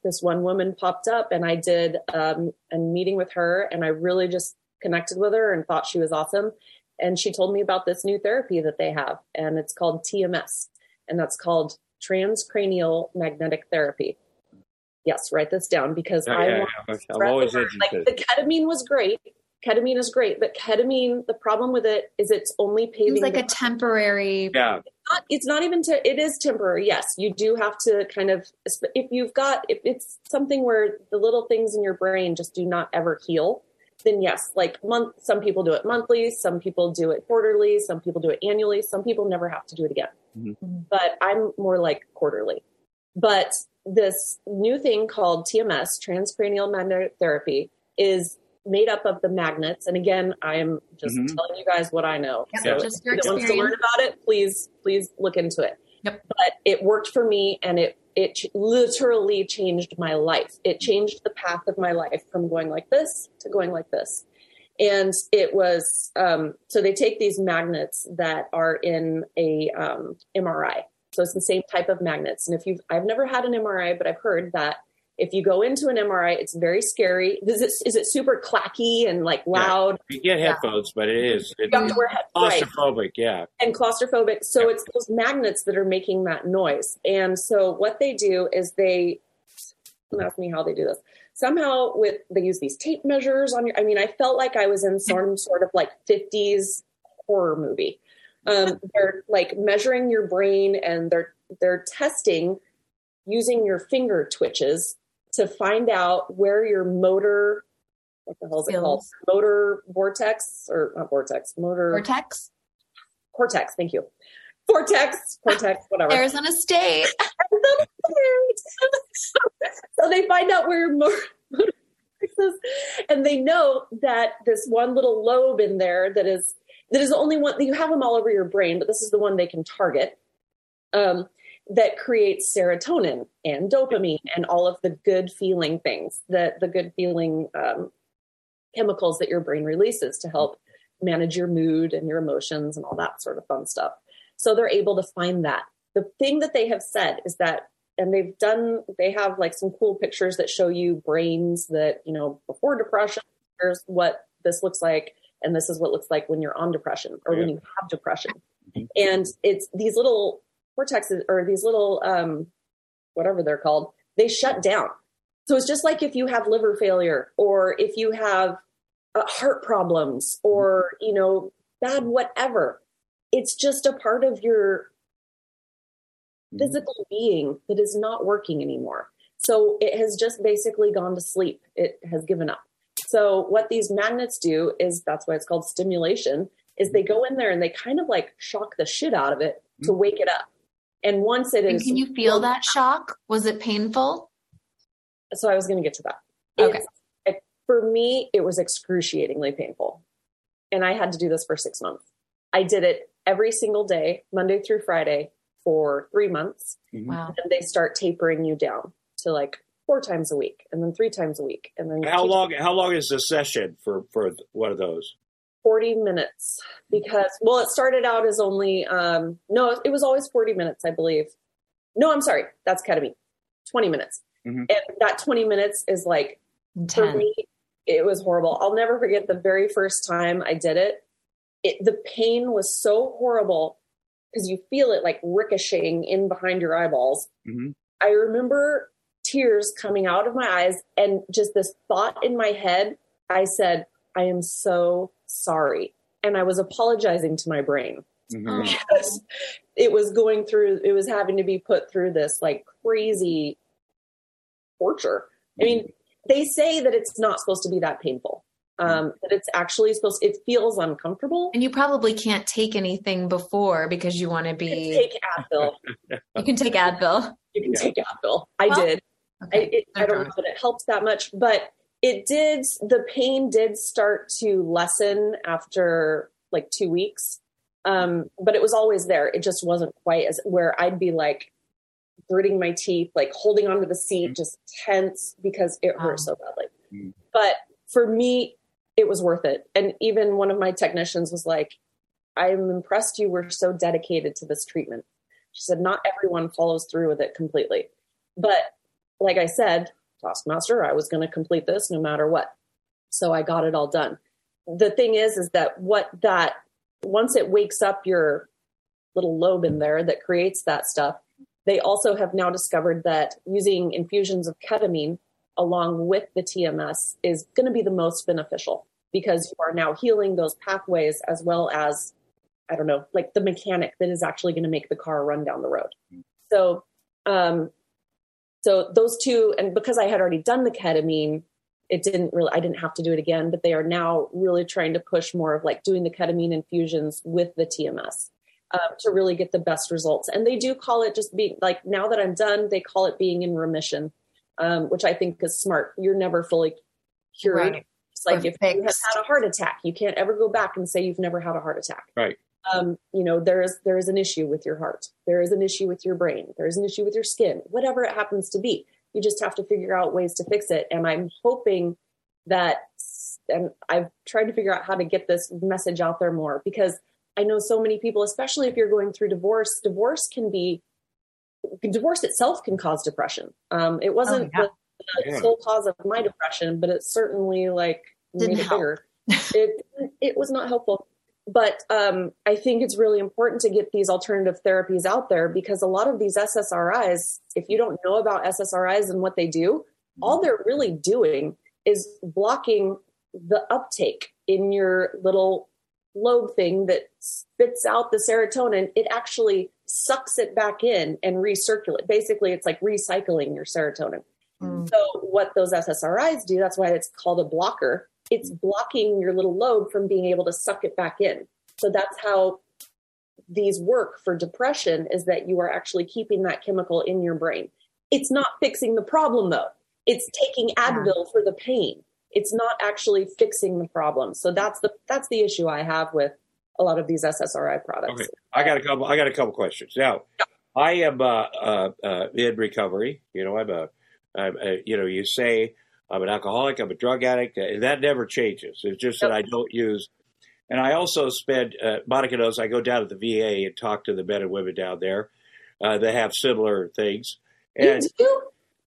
this one woman popped up, and I did a meeting with her, and I really just connected with her and thought she was awesome. And she told me about this new therapy that they have, and it's called TMS, and that's called transcranial magnetic therapy. Yes, write this down because I'm always interested. Like, the ketamine was great. Ketamine is great, but ketamine, the problem with it is it's only paving. It's like a temporary. Yeah. It is temporary. Yes. You do have to kind of, if it's something where the little things in your brain just do not ever heal, then yes, some people do it monthly, some people do it quarterly, some people do it annually, some people never have to do it again. Mm-hmm. But I'm more like quarterly. But this new thing called TMS, transcranial magnetic therapy, is made up of the magnets. And again, I am just telling you guys what I know. Yep. So just your experience. If you want to learn about it, please look into it. Yep. But it worked for me, and it literally changed my life. It changed the path of my life from going like this to going like this. And it was, so they take these magnets that are in a MRI. So it's the same type of magnets. And I've never had an MRI, but I've heard that if you go into an MRI, it's very scary. Is it super clacky and loud? Yeah. You get headphones, but it is claustrophobic, right. Yeah. And claustrophobic. So it's those magnets that are making that noise. And so what they do is don't ask me how they do this. Somehow they use these tape measures on your, I felt like I was in some sort of 50s horror movie. They're measuring your brain, and they're testing using your finger twitches to find out where your motor, what the hell is it called? Motor vortex, or not vortex, motor... Cortex? Cortex, thank you. Cortex, whatever. Arizona State. Arizona State. So they find out where your motor vortex is, and they know that this one little lobe in there that is the only one, you have them all over your brain, but this is the one they can target. That creates serotonin and dopamine and all of the good feeling things, the good feeling chemicals that your brain releases to help manage your mood and your emotions and all that sort of fun stuff. So they're able to find that. The thing that they have said is that, and they have some cool pictures that show you brains that, before depression, here's what this looks like, and this is what it looks like when you're on depression or when you have depression. Mm-hmm. And it's these little cortexes, or these little, whatever they're called, they shut down. So it's just like if you have liver failure, or if you have heart problems, or, bad whatever, it's just a part of your physical being that is not working anymore. So it has just basically gone to sleep. It has given up. So what these magnets do is, that's why it's called stimulation, is they go in there and they kind of shock the shit out of it to wake it up. And once it is... Can you feel that shock? Was it painful? So I was going to get to that. Okay. For me, it was excruciatingly painful. And I had to do this for 6 months. I did it every single day, Monday through Friday, for 3 months. Mm-hmm. Wow. And they start tapering you down to 4 times a week, and then 3 times a week. And then how long is the session for one of those? 40 minutes, because, it started out as only, it was always 40 minutes, I believe. No, I'm sorry. That's ketamine. 20 minutes. Mm-hmm. And that 20 minutes is like, 10. For me, it was horrible. I'll never forget the very first time I did it. The pain was so horrible because you feel it like ricocheting in behind your eyeballs. Mm-hmm. I remember tears coming out of my eyes and just this thought in my head. I said, I am so sorry. And I was apologizing to my brain. Mm-hmm. Because it was having to be put through this like crazy torture. I mean, they say that it's not supposed to be that painful. That it's actually it feels uncomfortable. And you probably can't take anything before because you want to be. You can take Advil. I did. Okay. I don't know that it helps that much, but it did. The pain did start to lessen after like 2 weeks. But it was always there. It just wasn't quite as where I'd be like gritting my teeth, like holding onto the seat, mm-hmm. just tense because it hurt so badly. Mm-hmm. But for me, it was worth it. And even one of my technicians was like, I'm impressed you were so dedicated to this treatment. She said, not everyone follows through with it completely. But like I said, Taskmaster, I was going to complete this no matter what. So I got it all done. The thing is that once it wakes up your little lobe in there that creates that stuff, they also have now discovered that using infusions of ketamine along with the TMS is going to be the most beneficial because you are now healing those pathways as well as, I don't know, like the mechanic that is actually going to make the car run down the road. So, so those two, and because I had already done the ketamine, I didn't have to do it again, but they are now really trying to push more of like doing the ketamine infusions with the TMS to really get the best results. And they do call it just being like, now that I'm done, they call it being in remission, which I think is smart. You're never fully cured. Right. It's like Perfect. If you have had a heart attack, you can't ever go back and say you've never had a heart attack. Right. You know, there is an issue with your heart. There is an issue with your brain. There is an issue with your skin, whatever it happens to be. You just have to figure out ways to fix it. And I'm hoping that, and I've tried to figure out how to get this message out there more because I know so many people, especially if you're going through divorce, divorce itself can cause depression. It wasn't the sole cause of my depression, but it certainly like made it bigger. It was not helpful. But I think it's really important to get these alternative therapies out there because a lot of these SSRIs, if you don't know about SSRIs and what they do, all they're really doing is blocking the uptake in your little lobe thing that spits out the serotonin. It actually sucks it back in and recirculates. Basically, it's like recycling your serotonin. Mm. So what those SSRIs do, that's why it's called a blocker. It's blocking your little lobe from being able to suck it back in. So that's how these work for depression, is that you are actually keeping that chemical in your brain. It's not fixing the problem, though. It's taking Advil for the pain. It's not actually fixing the problem. So that's the issue I have with a lot of these SSRI products. Okay. I got a couple questions. Now, I am in recovery. You know, you say I'm an alcoholic, I'm a drug addict, and that never changes. It's just that I don't use. And I also spend, Monica knows, I go down to the VA and talk to the men and women down there that have similar things. And you do?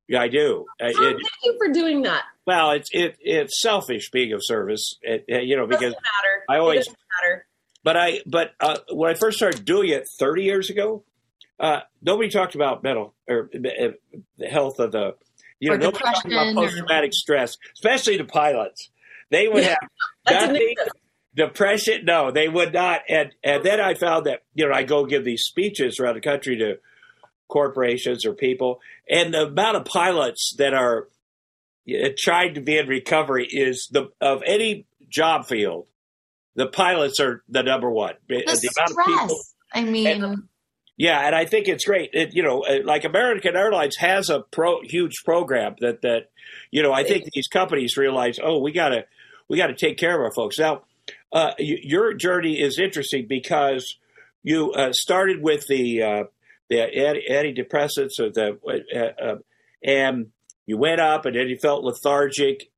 Yeah, I do. Thank you for doing that. Well, it's selfish being of service, because it doesn't matter. It doesn't matter. But when I first started doing it 30 years ago, nobody talked about the health of the, nobody talked about post-traumatic stress, especially the pilots. They would have nothing, depression. No, they would not. And then I found that, I go give these speeches around the country to corporations or people, and the amount of pilots that are trying to be in recovery is of any job field. The pilots are the number one. The amount of people. I mean. And I think it's great. Like American Airlines has a huge program that I think these companies realize, we got to take care of our folks. Now, your journey is interesting because you started with the antidepressants or and you went up and then you felt lethargic,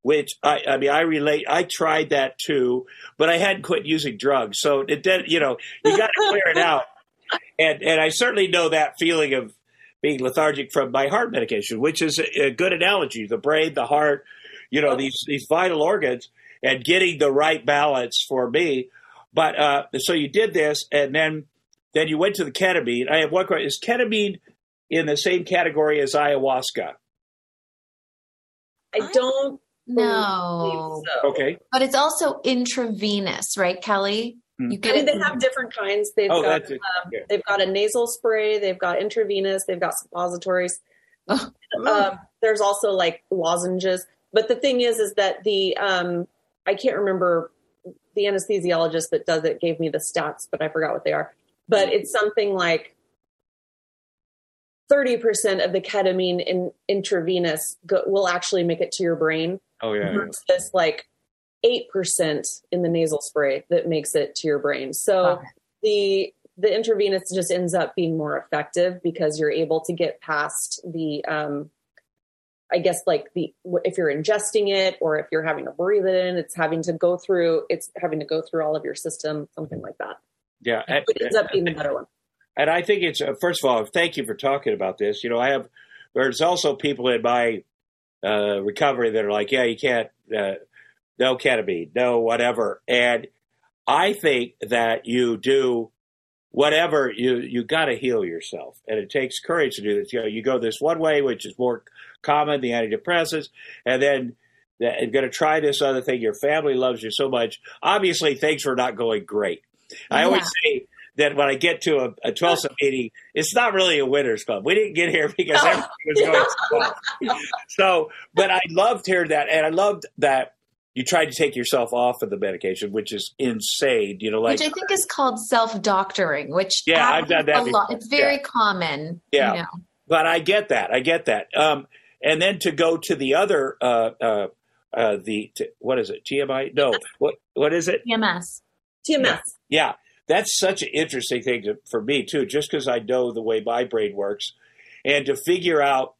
which I relate. I tried that too, but I hadn't quit using drugs. So it did, you got to clear it out. And I certainly know that feeling of being lethargic from my heart medication, which is a good analogy, the brain, the heart, you know, these vital organs, and getting the right balance for me. But so you did this, and then you went to the ketamine. I have one question. Is ketamine in the same category as ayahuasca? I don't know. So. Okay. But it's also intravenous, right, Kelly? You get it. They have different kinds. They've got they've got a nasal spray, they've got intravenous, they've got suppositories. There's also like lozenges. But the thing is that the I can't remember the anesthesiologist that does it gave me the stats, but I forgot what they are. But it's something like 30% of the ketamine in intravenous will actually make it to your brain. Oh yeah. Versus like 8% in the nasal spray that makes it to your brain. So the intravenous just ends up being more effective because you're able to get past the, I guess like the, if you're ingesting it or if you're having to breathe it in, it's having to go through all of your system, something like that. Yeah. It ends up being the better one. And I think it's, first of all, thank you for talking about this. You know, there's also people in my recovery that are like, yeah, you can't, no ketamine, no whatever. And I think that you do whatever, you got to heal yourself. And it takes courage to do this. You know, you go this one way, which is more common, the antidepressants, and then you're going to try this other thing. Your family loves you so much. Obviously, things were not going great. I always say that when I get to a 12-step meeting, it's not really a winner's club. We didn't get here because everything was going so well. So, but I loved hearing that, and I loved that you tried to take yourself off of the medication, which is insane. You know, like which I think is called self-doctoring. Which I've done that a lot. It's very common. Yeah, you know. But I get that. And then to go to the other, what is it? TMI? No, what is it? TMS. Yeah, that's such an interesting thing for me too. Just because I know the way my brain works, and to figure out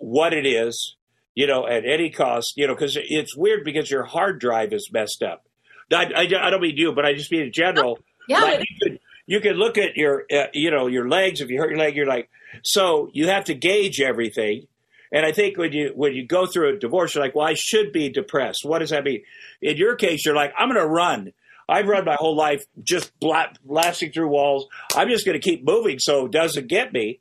what it is. You know, at any cost, you know, because it's weird because your hard drive is messed up. I don't mean you, but I just mean in general. Yeah. Like you could look at your, you know, your legs. If you hurt your leg, you're like, so you have to gauge everything. And I think when you go through a divorce, you're like, well, I should be depressed. What does that mean? In your case, you're like, I'm going to run. I've run my whole life just blasting through walls. I'm just going to keep moving so it doesn't get me.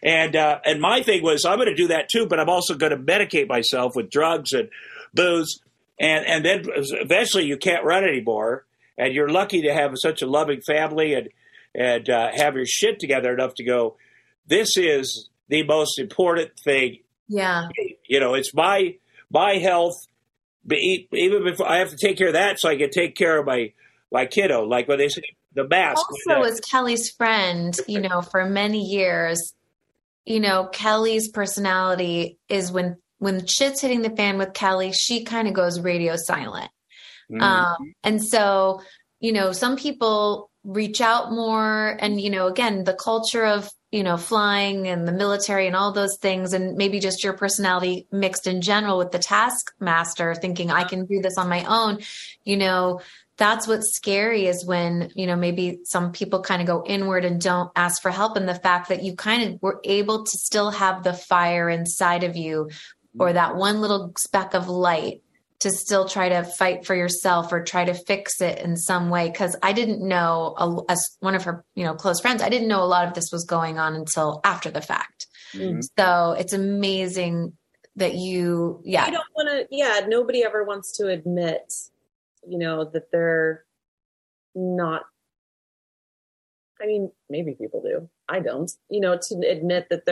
And my thing was, I'm going to do that too, but I'm also going to medicate myself with drugs and booze. And then eventually you can't run anymore. And you're lucky to have such a loving family and have your shit together enough to go, this is the most important thing. Yeah. You know, it's my health. Even before I have to take care of that so I can take care of my kiddo. Like when they say the mask. Also as Kelly's friend, you know, for many years, you know, Kelly's personality is when shit's hitting the fan with Kelly, she kind of goes radio silent. Mm-hmm. And so, you know, some people reach out more and, you know, again, the culture of, you know, flying and the military and all those things, and maybe just your personality mixed in general with the taskmaster thinking I can do this on my own, you know, that's what's scary is when, you know, maybe some people kind of go inward and don't ask for help. And the fact that you kind of were able to still have the fire inside of you or that one little speck of light to still try to fight for yourself or try to fix it in some way. Cause I didn't know as one of her, you know, close friends, I didn't know a lot of this was going on until after the fact. Mm-hmm. So it's amazing that you, I don't want to, nobody ever wants to admit, you know, that they're not, I mean, maybe people do. I don't, you know, to admit that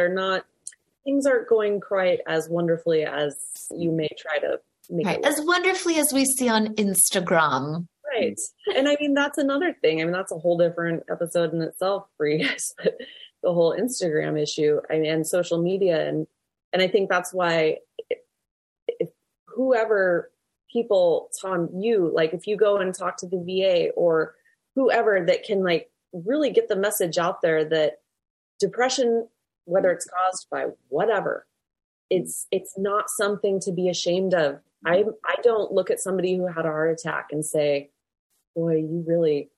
things aren't going quite as wonderfully as you may try to make it work. As wonderfully as we see on Instagram. Right. And I mean, that's another thing. I mean, that's a whole different episode in itself for you guys, but the whole Instagram issue, I mean, and social media. And I think that's why if whoever, people, Tom, you, like if you go and talk to the VA or whoever that can like really get the message out there that depression, whether it's caused by whatever, it's not something to be ashamed of. I don't look at somebody who had a heart attack and say, boy, you really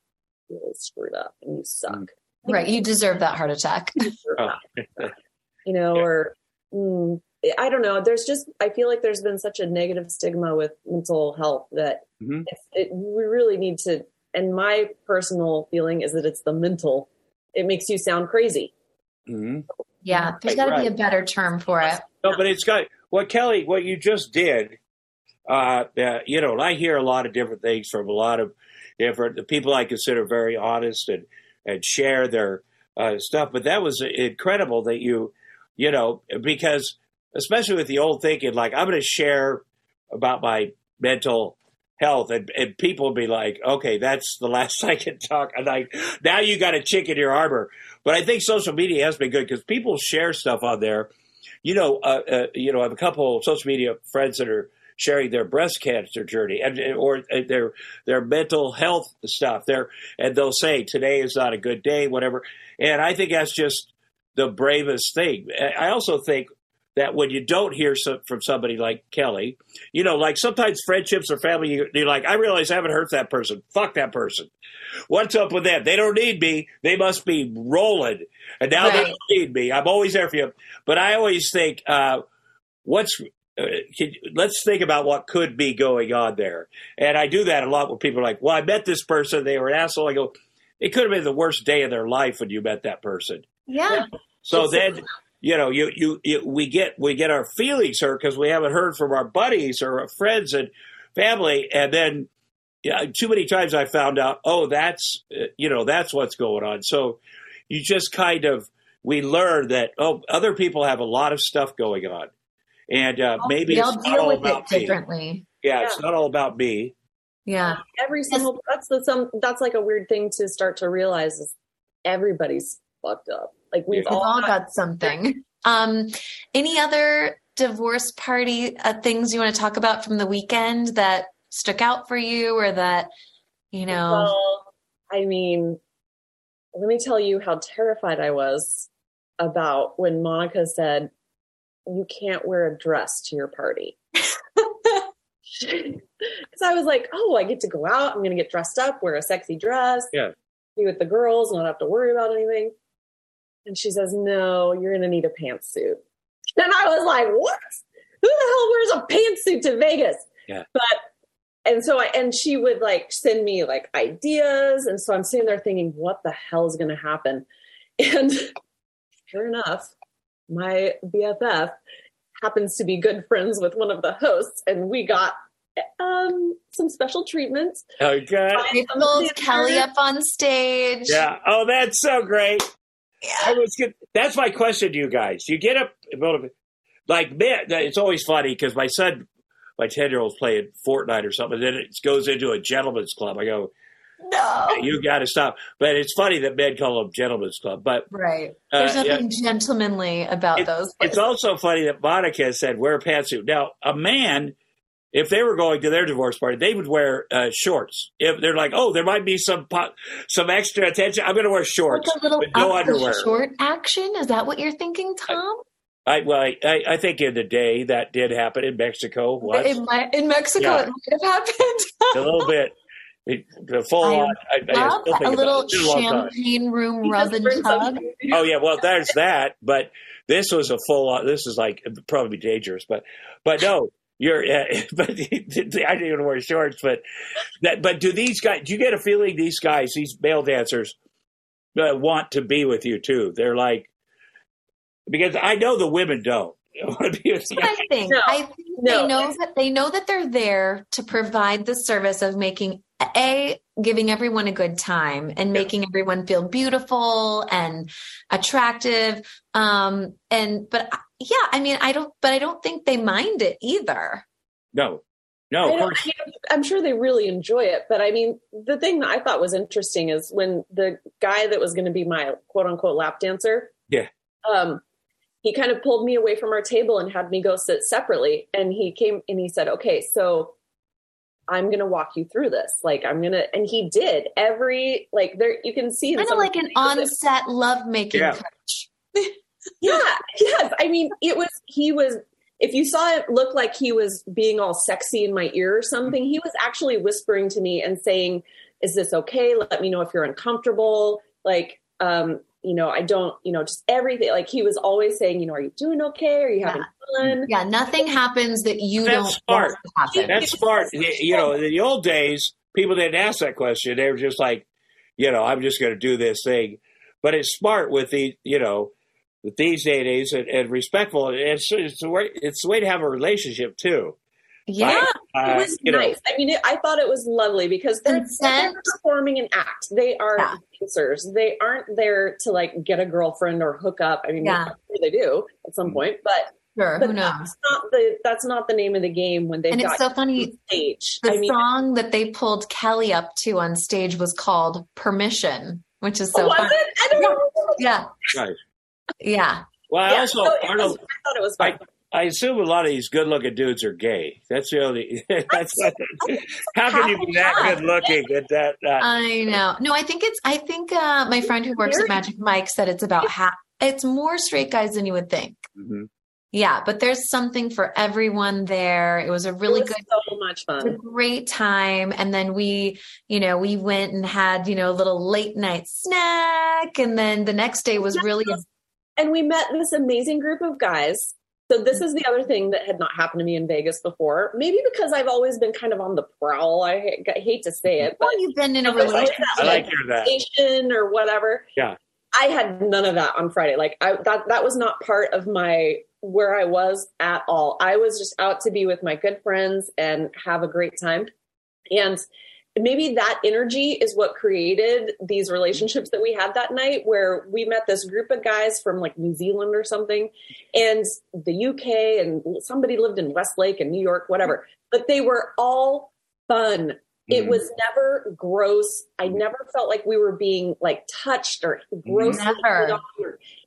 screwed up and you suck. Right. You deserve that heart attack. You know, yeah. Or I don't know. There's just, I feel like there's been such a negative stigma with mental health that we really need to, and my personal feeling is that it's the mental, it makes you sound crazy. Mm-hmm. Yeah. There's got to be a better term for it. No, but it's got, Kelly, what you just did, you know, and I hear a lot of different things from a lot of different, the people I consider very honest and share their stuff. But that was incredible that you know, because especially with the old thinking, like I'm going to share about my mental health and people will be like, okay, that's the last I can talk. And like, now you got a chick in your armor. But I think social media has been good because people share stuff on there. You know, I have a couple of social media friends that are sharing their breast cancer journey and their mental health stuff there. And they'll say today is not a good day, whatever. And I think that's just the bravest thing. I also think that when you don't hear from somebody like Kelly, you know, like sometimes friendships or family, you're like, I realize I haven't hurt that person. Fuck that person. What's up with them? They don't need me. They must be rolling. And now they don't need me. I'm always there for you. But I always think, let's think about what could be going on there. And I do that a lot with people like, well, I met this person. They were an asshole. I go, it could have been the worst day of their life when you met that person. Yeah. So then, you know, we get our feelings hurt because we haven't heard from our buddies or our friends and family. And then too many times I found out, that's what's going on. So you just kind of, we learn that, other people have a lot of stuff going on. And maybe it's not all about me. Yeah, it's not all about me. Yeah. Every single, that's like a weird thing to start to realize is everybody's fucked up. Like we've all got something. Any other divorce party things you want to talk about from the weekend that stuck out for you or that, you know? Well, I mean, let me tell you how terrified I was about when Monica said, you can't wear a dress to your party. Because I was like, I get to go out. I'm going to get dressed up, wear a sexy dress, be with the girls, not have to worry about anything. And she says, no, you're going to need a pantsuit. And I was like, what? Who the hell wears a pantsuit to Vegas? Yeah. And she would like send me like ideas. And so I'm sitting there thinking, what the hell is going to happen? And sure enough, my BFF happens to be good friends with one of the hosts, and we got some special treatments. Okay. We pulled Kelly up on stage. Yeah. Oh, that's so great. Yeah. That's my question to you guys. You get up, like, man, it's always funny because my son, my 10-year-old's playing Fortnite or something, and then it goes into a gentleman's club. I go, no, you got to stop. But it's funny that men call them gentlemen's club. But there's nothing gentlemanly about those. It's also funny that Monica said wear a pantsuit. Now, a man, if they were going to their divorce party, they would wear shorts. If they're like, there might be some extra attention, I'm going to wear shorts, like a little no underwear. Short action? Is that what you're thinking, Tom? I think in the day that did happen in Mexico. It might have happened a little bit. The full on, a little champagne room rub and tug. Oh yeah, well there's that, but this was a full on. This is like probably dangerous, but no, but I didn't even wear shorts. But do these guys? Do you get a feeling these guys, these male dancers, want to be with you too? They're like, because I know the women don't. That's what I think. I think they know that they're there to provide the service of giving everyone a good time and making everyone feel beautiful and attractive. I don't think they mind it either. No, of course. I'm sure they really enjoy it. But I mean, the thing that I thought was interesting is when the guy that was going to be my quote unquote lap dancer, he kind of pulled me away from our table and had me go sit separately. And he came and he said, okay, so I'm going to walk you through this. Like and he did you can see kind of like an on-set lovemaking coach. Yeah. Yes. I mean, if you saw it look like he was being all sexy in my ear or something, he was actually whispering to me and saying, is this okay? Let me know if you're uncomfortable. Like, I don't, just everything. Like he was always saying, are you doing okay? Are you having fun? Yeah. Nothing happens that you don't want to happen. That's smart. In the old days, people didn't ask that question. They were just like, I'm just going to do this thing. But it's smart with the, with these days and respectful. It's the way to have a relationship too. Yeah, it was nice. I thought it was lovely because they're performing an act. They are dancers. They aren't there to get a girlfriend or hook up. They do at some point, but sure, who knows? That's not the name of the game when they. And it's so funny. Stage. The song that they pulled Kelly up to on stage was called "Permission," which is so. Was fun. It? I don't know. Yeah. Nice. Yeah. Well, I thought it was fun. I assume a lot of these good-looking dudes are gay. That's the only. How can you be that good-looking? I know. No, I think my friend who works at Magic Mike said it's about half. It's more straight guys than you would think. Mm-hmm. Yeah, but there's something for everyone there. It was so much fun. It was a great time. And then we went and had a little late night snack, and then the next day was really. And we met this amazing group of guys. So this is the other thing that had not happened to me in Vegas before. Maybe because I've always been kind of on the prowl. I hate to say it. Well, you've been in a relationship or whatever. Yeah. I had none of that on Friday. That was not part of where I was at all. I was just out to be with my good friends and have a great time. And maybe that energy is what created these relationships that we had that night, where we met this group of guys from New Zealand or something, and the UK, and somebody lived in Westlake and New York, whatever, but they were all fun. Mm-hmm. It was never gross. I never felt like we were being touched or gross.